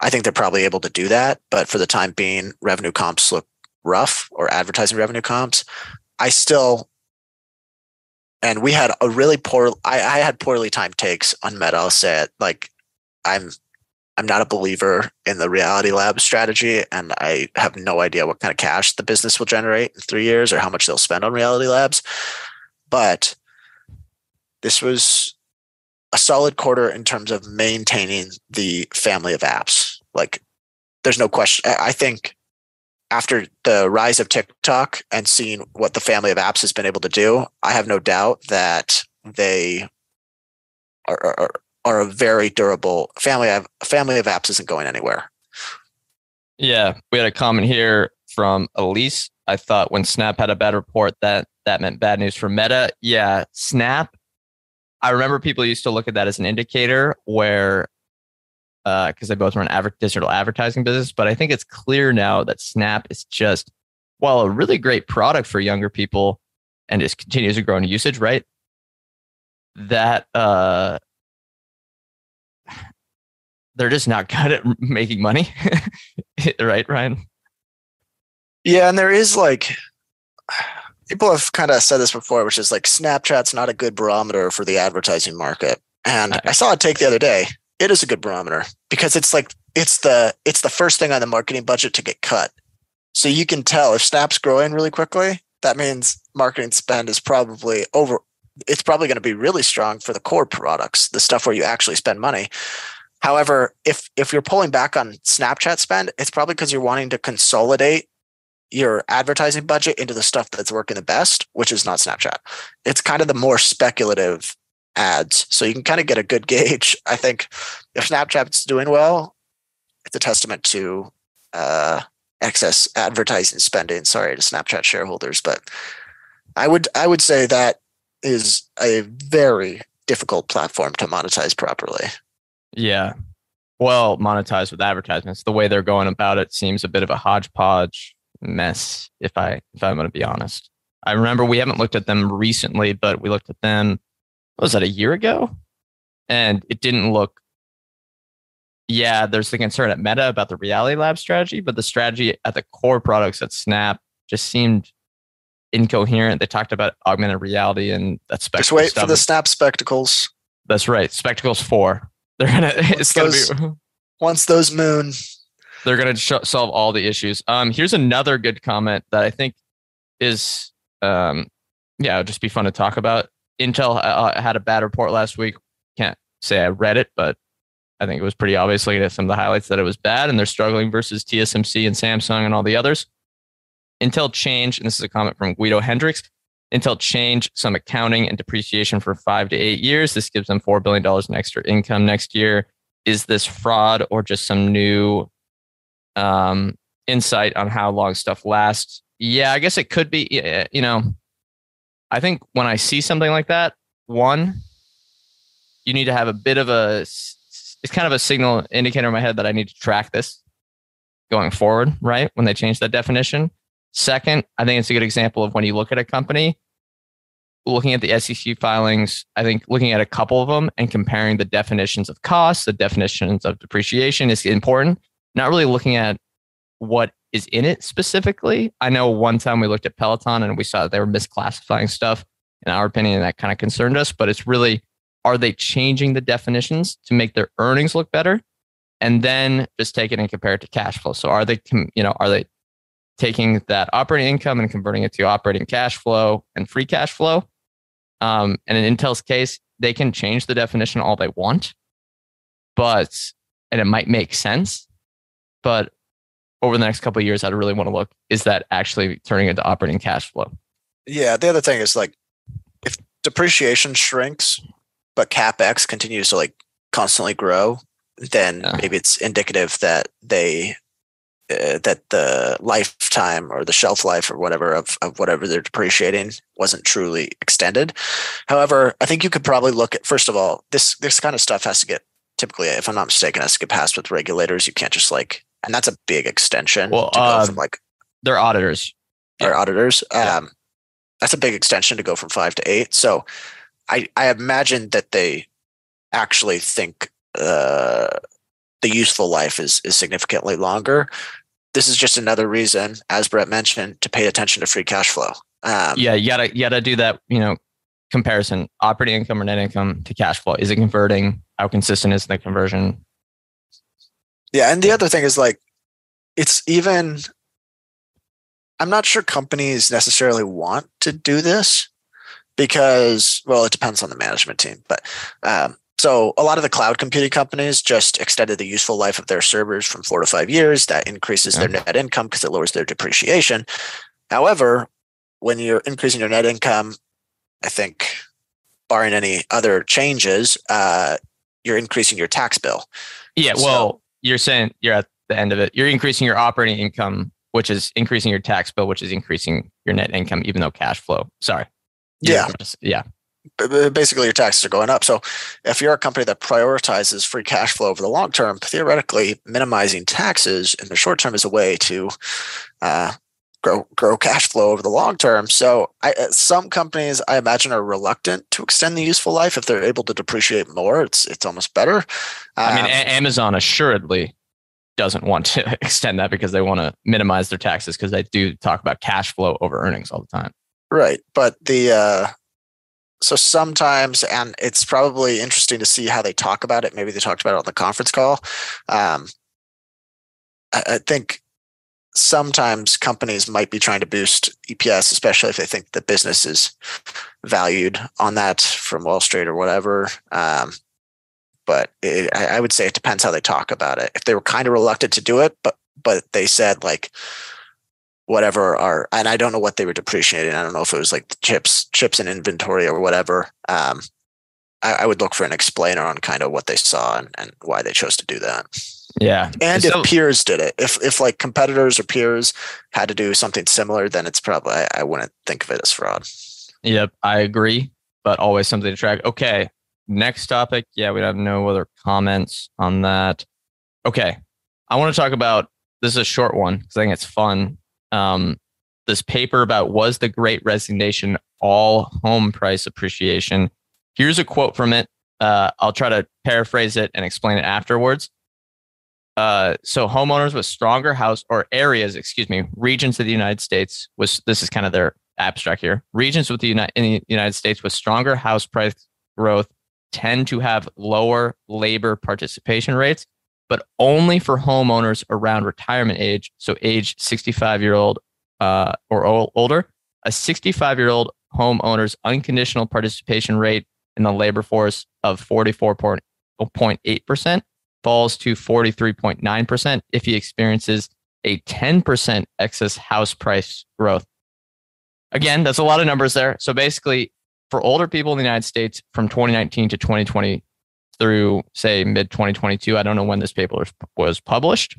I think they're probably able to do that, but for the time being, revenue comps look rough, or advertising revenue comps. I had poorly timed takes on Meta. I'll say it, like I'm not a believer in the reality lab strategy, and I have no idea what kind of cash the business will generate in 3 years or how much they'll spend on reality labs. But this was a solid quarter in terms of maintaining the family of apps. Like, there's no question. I think after the rise of TikTok and seeing what the family of apps has been able to do, I have no doubt that they are a very durable family. Family of apps isn't going anywhere. Yeah. We had a comment here from Elise. I thought when Snap had a bad report, that meant bad news for Meta. Yeah. Snap. I remember people used to look at that as an indicator where, because they both run digital advertising business, but I think it's clear now that Snap is just, while a really great product for younger people and just continues to grow in usage, right? That, they're just not good at making money. Right, Ryan? Yeah. And there is like, people have kind of said this before, which is like Snapchat's not a good barometer for the advertising market. And I saw a take the other day. It is a good barometer because it's like, it's the first thing on the marketing budget to get cut. So you can tell if Snap's growing really quickly, that means marketing spend is probably over. It's probably going to be really strong for the core products, the stuff where you actually spend money. However, if you're pulling back on Snapchat spend, it's probably because you're wanting to consolidate your advertising budget into the stuff that's working the best, which is not Snapchat. It's kind of the more speculative ads. So you can kind of get a good gauge. I think if Snapchat's doing well, it's a testament to excess advertising spending. Sorry to Snapchat shareholders, but I would say that is a very difficult platform to monetize properly. Yeah. Well, monetized with advertisements. The way they're going about it seems a bit of a hodgepodge mess, if I'm going to be honest. I remember we haven't looked at them recently, but we looked at them, what was that, a year ago? And it didn't look... Yeah, there's the concern at Meta about the reality lab strategy, but the strategy at the core products at Snap just seemed incoherent. They talked about augmented reality and that spectacle. Just wait for the Snap spectacles. That's right. Spectacles 4. They're gonna. It's gonna be once those moon They're going to solve all the issues. Here's another good comment that I think is, yeah, it'll just be fun to talk about. Intel had a bad report last week. Can't say I read it, but I think it was pretty obvious looking at some of the highlights that it was bad, and they're struggling versus TSMC and Samsung and all the others. Intel changed, and this is a comment from Guido Hendricks, Intel changed some accounting and depreciation for 5 to 8 years. This gives them $4 billion in extra income next year. Is this fraud or just some new insight on how long stuff lasts? Yeah, I guess it could be, you know, I think when I see something like that, one, you need to have a bit of a, it's kind of a signal indicator in my head that I need to track this going forward, right? When they change that definition. Second, I think it's a good example of when you look at a company, looking at the SEC filings, I think looking at a couple of them and comparing the definitions of costs, the definitions of depreciation is important. Not really looking at what is in it specifically. I know one time we looked at Peloton and we saw that they were misclassifying stuff, in our opinion, and that kind of concerned us, but it's really, are they changing the definitions to make their earnings look better? And then just take it and compare it to cash flow. So are they, you know, are they taking that operating income and converting it to operating cash flow and free cash flow? And in Intel's case, they can change the definition all they want, but, and it might make sense, but over the next couple of years, I'd really want to look, is that actually turning into operating cash flow? Yeah. The other thing is, like, if depreciation shrinks, but CapEx continues to like constantly grow, then maybe it's indicative that they, that the lifetime or the shelf life or whatever of whatever they're depreciating wasn't truly extended. However, I think you could probably look at, first of all, this kind of stuff has to get, typically, if I'm not mistaken, has to get passed with regulators. You can't just like, and that's a big extension. Well, to go from like they're auditors. They're auditors. That's a big extension to go from 5 to 8. So I imagine that they actually think the useful life is significantly longer. This is just another reason, as Brett mentioned, to pay attention to free cash flow. Yeah, you gotta do that. You know, comparison: operating income or net income to cash flow. Is it converting? How consistent is the conversion? Yeah. And the other thing is, like, it's even, I'm not sure companies necessarily want to do this because, well, it depends on the management team. But so a lot of the cloud computing companies just extended the useful life of their servers from 4 to 5 years. That increases their net income because it lowers their depreciation. However, when you're increasing your net income, I think barring any other changes, you're increasing your tax bill. Yeah. So, well, you're saying you're at the end of it. You're increasing your operating income, which is increasing your tax bill, which is increasing your net income, even though cash flow. Sorry. Yeah. Basically, your taxes are going up. So if you're a company that prioritizes free cash flow over the long term, theoretically, minimizing taxes in the short term is a way to grow cash flow over the long term. So some companies, I imagine, are reluctant to extend the useful life. If they're able to depreciate more, it's almost better. I mean, Amazon assuredly doesn't want to extend that because they want to minimize their taxes, because they do talk about cash flow over earnings all the time. Right. But the so sometimes, and it's probably interesting to see how they talk about it. Maybe they talked about it on the conference call. I think sometimes companies might be trying to boost EPS, especially if they think the business is valued on that from Wall Street or whatever. But I would say it depends how they talk about it. If they were kind of reluctant to do it, but they said, like, whatever are, and I don't know what they were depreciating. I don't know if it was like chips in inventory or whatever. I would look for an explainer on kind of what they saw and why they chose to do that. Yeah. And if peers did it, if like competitors or peers had to do something similar, then it's probably, I wouldn't think of it as fraud. Yep. I agree, but always something to track. Okay. Next topic. Yeah. We have no other comments on that. Okay. I want to talk about, this is a short one because I think it's fun. This paper about, was the Great Resignation all home price appreciation? Here's a quote from it. I'll try to paraphrase it and explain it afterwards. So homeowners with stronger house or areas, regions of the United States was, this is kind of their abstract here. Regions with in the United States with stronger house price growth tend to have lower labor participation rates, but only for homeowners around retirement age. So age 65-year-old or older. A 65-year-old homeowner's unconditional participation rate in the labor force of 44.8% falls to 43.9% if he experiences a 10% excess house price growth. Again, that's a lot of numbers there. So basically, for older people in the United States from 2019 to 2020 through, say, mid-2022, I don't know when this paper was published.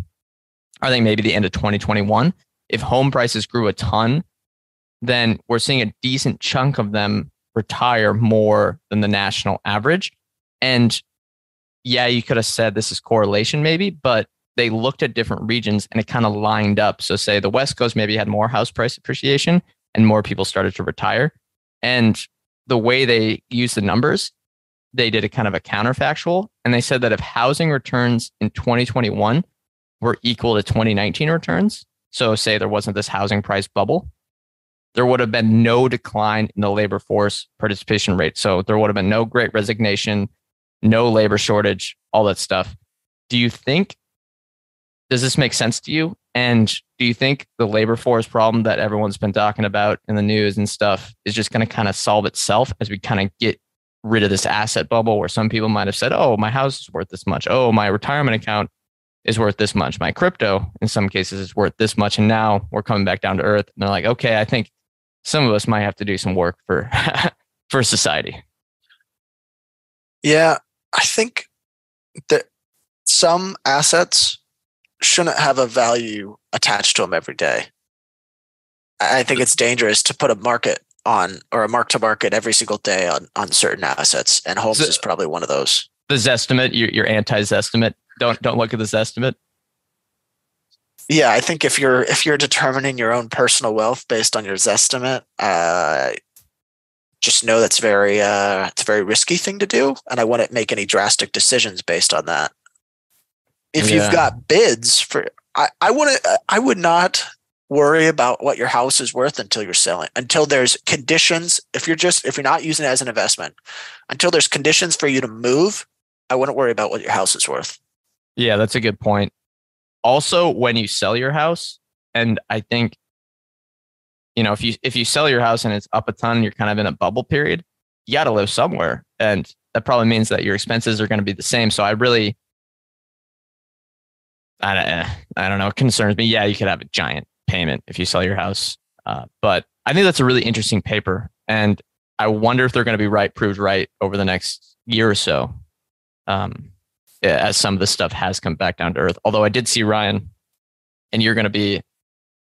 I think maybe the end of 2021. If home prices grew a ton, then we're seeing a decent chunk of them retire more than the national average. And yeah, you could have said this is correlation maybe, but they looked at different regions and it kind of lined up. So say the West Coast maybe had more house price appreciation and more people started to retire. And the way they used the numbers, they did a kind of a counterfactual. And they said that if housing returns in 2021 were equal to 2019 returns, so say there wasn't this housing price bubble, there would have been no decline in the labor force participation rate. So there would have been no great resignation, no labor shortage, all that stuff. Do you think, does this make sense to you? And do you think the labor force problem that everyone's been talking about in the news and stuff is just going to kind of solve itself as we kind of get rid of this asset bubble where some people might have said, oh, my house is worth this much. Oh, my retirement account is worth this much. My crypto, in some cases, is worth this much. And now we're coming back down to earth. And they're like, okay, I think some of us might have to do some work for for society. Yeah, I think that some assets shouldn't have a value attached to them every day. I think it's dangerous to put a market on or a mark to market every single day on certain assets, and homes is probably one of those. The Zestimate, you're anti-Zestimate. Don't look at the Zestimate. Yeah, I think if you're determining your own personal wealth based on your Zestimate, just know that's very it's a very risky thing to do, and I wouldn't make any drastic decisions based on that. If you've got bids for, I would not worry about what your house is worth until you're selling, until there's conditions. If you're not using it as an investment, until there's conditions for you to move, I wouldn't worry about what your house is worth. Yeah, that's a good point. Also, when you sell your house, and I think, you know, if you sell your house and it's up a ton, you're kind of in a bubble period, you got to live somewhere. And that probably means that your expenses are going to be the same. So I don't know. It concerns me. Yeah, you could have a giant payment if you sell your house. But I think that's a really interesting paper. And I wonder if they're going to be proved right over the next year or so, as some of this stuff has come back down to earth. Although I did see, Ryan, and you're going to be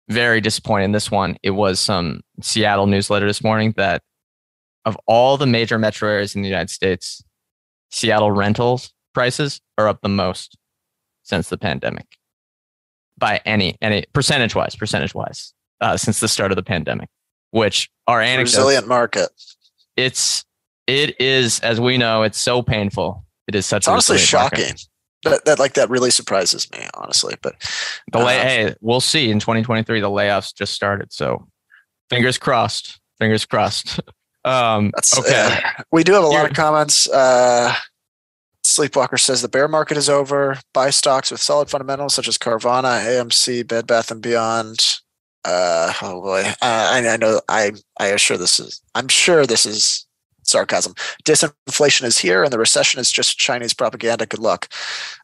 very disappointed in this one. It was some Seattle newsletter this morning that of all the major metro areas in the United States, Seattle rentals prices are up the most since the pandemic, by any percentage wise, since the start of the pandemic, which are anecdotes. Resilient market. It is, as we know, it's so painful. It is such a honestly shocking. That really surprises me, honestly. But hey, we'll see in 2023. The layoffs just started, so fingers crossed. Okay, we do have a lot of comments. Sleepwalker says the bear market is over. Buy stocks with solid fundamentals such as Carvana, AMC, Bed Bath & Beyond. I'm sure this is sarcasm. Disinflation is here and the recession is just Chinese propaganda. Good luck.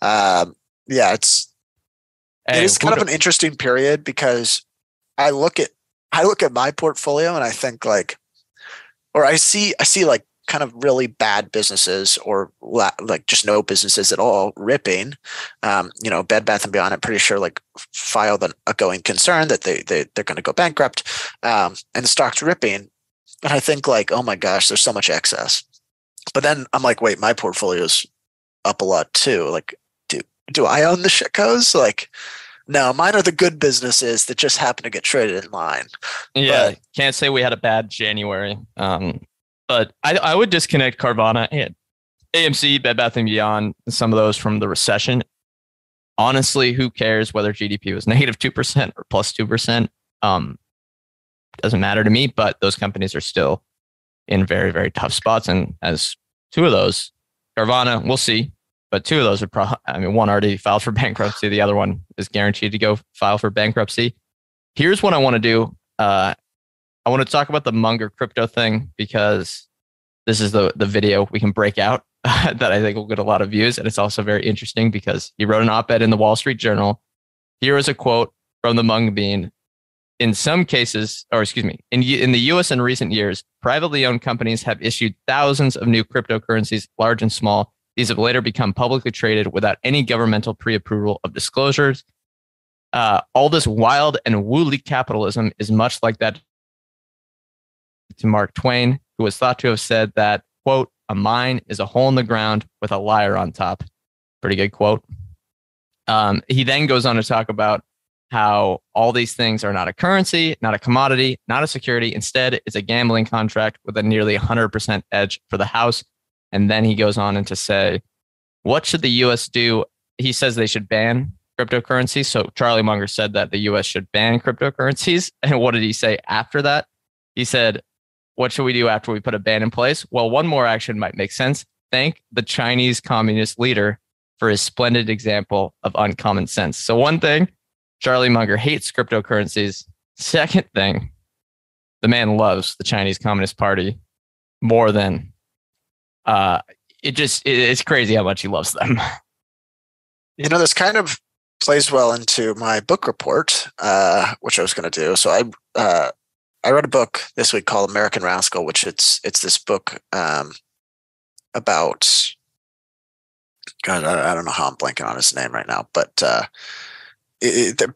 It is kind of an interesting period because I look at my portfolio and I think I see like kind of really bad businesses or like just no businesses at all ripping. Bed Bath & Beyond, I'm pretty sure, like filed a going concern that they're going to go bankrupt, and the stock's ripping. And I think like, oh my gosh, there's so much excess. But then I'm like, wait, my portfolio's up a lot too. Like, do I own the shitco's? Like, no, mine are the good businesses that just happen to get traded in line. Yeah, but can't say we had a bad January. But I would disconnect Carvana and AMC, Bed Bath & Beyond, some of those from the recession. Honestly, who cares whether GDP was -2% or +2%? Doesn't matter to me, but those companies are still in very, very tough spots. And as two of those, Carvana, we'll see. But two of those are probably, I mean, one already filed for bankruptcy. The other one is guaranteed to go file for bankruptcy. Here's what I want to do. I want to talk about the Munger crypto thing because this is the video we can break out that I think will get a lot of views. And it's also very interesting because he wrote an op-ed in the Wall Street Journal. Here is a quote from the Mung Bean. In some cases, or excuse me, in the US in recent years, privately owned companies have issued thousands of new cryptocurrencies, large and small. These have later become publicly traded without any governmental pre-approval of disclosures. All this wild and woolly capitalism is much like that to Mark Twain, who was thought to have said that, quote, a mine is a hole in the ground with a liar on top. Pretty good quote. He then goes on to talk about how all these things are not a currency, not a commodity, not a security. Instead, it's a gambling contract with a nearly 100% edge for the house. And then he goes on and to say, what should the U.S. do? He says they should ban cryptocurrencies. So Charlie Munger said that the U.S. should ban cryptocurrencies. And what did he say after that? He said, what should we do after we put a ban in place? Well, one more action might make sense. Thank the Chinese communist leader for his splendid example of uncommon sense. So one thing, Charlie Munger hates cryptocurrencies. Second thing, the man loves the Chinese Communist Party more than... it's crazy how much he loves them. You know, this kind of plays well into my book report, which I was going to do. So I read a book this week called American Rascal, which it's this book about, God, I don't know how I'm blanking on his name right now, but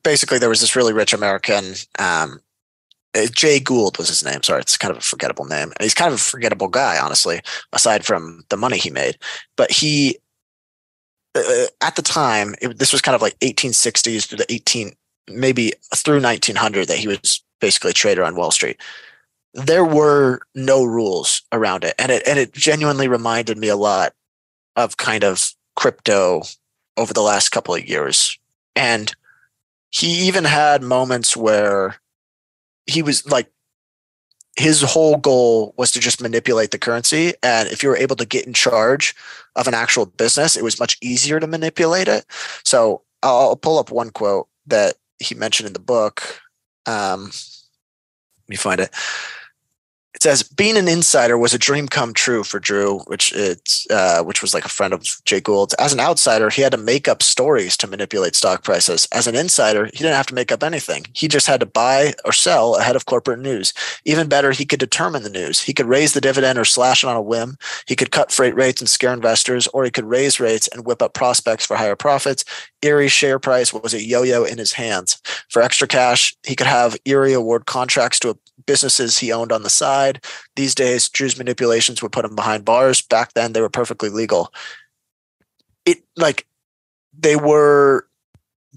basically there was this really rich American, Jay Gould was his name. Sorry, it's kind of a forgettable name. And he's kind of a forgettable guy, honestly, aside from the money he made. But he, at the time, this was kind of like 1860s through the 1900 that he was basically a trader on Wall Street. There were no rules around it. And it genuinely reminded me a lot of kind of crypto over the last couple of years. And he even had moments where he was like, his whole goal was to just manipulate the currency. And if you were able to get in charge of an actual business, it was much easier to manipulate it. So I'll pull up one quote that he mentioned in the book. Let me find it. It says, being an insider was a dream come true for Drew, which was like a friend of Jay Gould's. As an outsider, he had to make up stories to manipulate stock prices. As an insider, he didn't have to make up anything. He just had to buy or sell ahead of corporate news. Even better, he could determine the news. He could raise the dividend or slash it on a whim. He could cut freight rates and scare investors, or he could raise rates and whip up prospects for higher profits. Erie's share price was a yo-yo in his hands. For extra cash, he could have Erie award contracts to businesses he owned on the side. These days, Drew's manipulations would put him behind bars. Back then, they were perfectly legal. The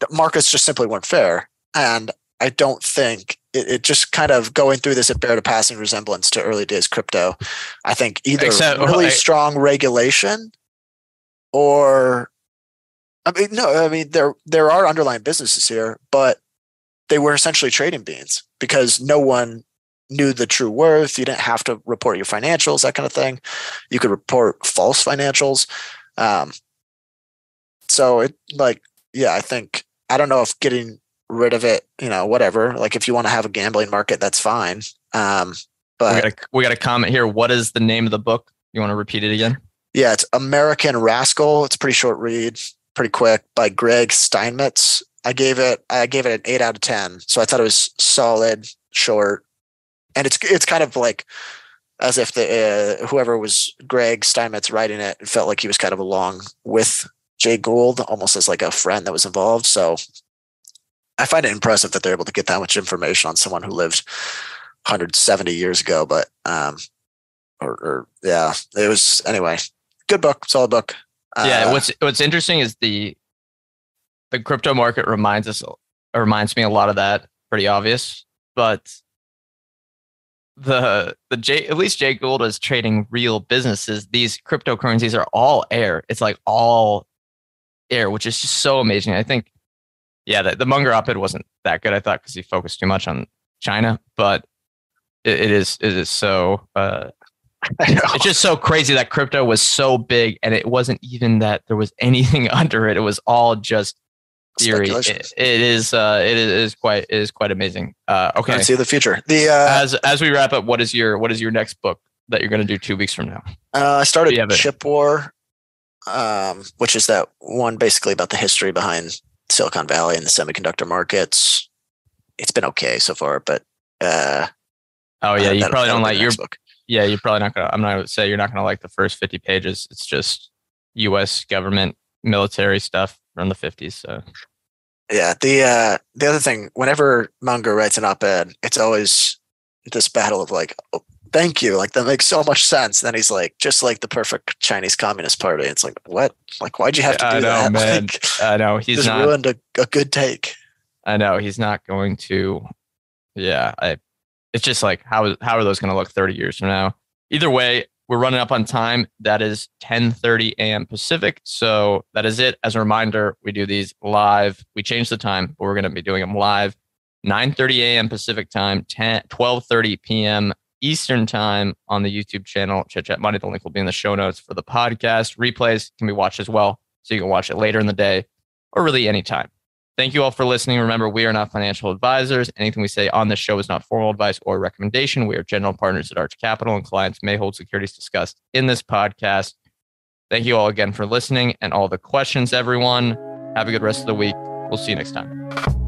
markets just simply weren't fair. And I don't think it just kind of going through this, it bears a passing resemblance to early days crypto. I think either strong regulation or... there are underlying businesses here, but they were essentially trading beans because no one knew the true worth. You didn't have to report your financials, that kind of thing. You could report false financials. I don't know if getting rid of it, whatever. Like if you want to have a gambling market, that's fine. But we got a comment here. What is the name of the book? You want to repeat it again? Yeah, it's American Rascal. It's a pretty short read. Pretty quick, by Greg Steinmetz. I gave it an 8 out of 10. So I thought it was solid, short, and it's kind of like as if the whoever was Greg Steinmetz writing it, it felt like he was kind of along with Jay Gould, almost as like a friend that was involved. So I find it impressive that they're able to get that much information on someone who lived 170 years ago. But it was anyway. Good book, solid book. Yeah, what's interesting is the crypto market reminds me a lot of that. Pretty obvious, but at least Jay Gould is trading real businesses. These cryptocurrencies are all air. It's like all air, which is just so amazing. I think, yeah, the Munger op-ed wasn't that good. I thought because he focused too much on China, but it is so. It's just so crazy that crypto was so big, and it wasn't even that there was anything under it. It was all just theory. It is quite amazing. Okay, let's see the future. As we wrap up, what is your next book that you're going to do 2 weeks from now? I started Chip War, which is that one basically about the history behind Silicon Valley and the semiconductor markets. It's been okay so far, but you probably don't like your book. Yeah, you're probably not gonna. I'm not gonna say you're not gonna like the first 50 pages. It's just U.S. government military stuff from the 50s. So, yeah. The other thing, whenever Munger writes an op-ed, it's always this battle of like, oh, thank you, like that makes so much sense. And then he's like, just like the perfect Chinese Communist Party. It's like, what? Like, why'd you have to do that? Man. Like, I know he's just ruined a good take. I know he's not going to. Yeah, It's just like, how are those going to look 30 years from now? Either way, we're running up on time. That is 10:30 a.m. Pacific. So that is it. As a reminder, we do these live. We changed the time, but we're going to be doing them live. 9:30 a.m. Pacific time, 12:30 p.m. Eastern time on the YouTube channel, Chit Chat Money. The link will be in the show notes for the podcast. Replays can be watched as well. So you can watch it later in the day or really anytime. Thank you all for listening. Remember, we are not financial advisors. Anything we say on this show is not formal advice or recommendation. We are general partners at Arch Capital, and clients may hold securities discussed in this podcast. Thank you all again for listening and all the questions, everyone. Have a good rest of the week. We'll see you next time.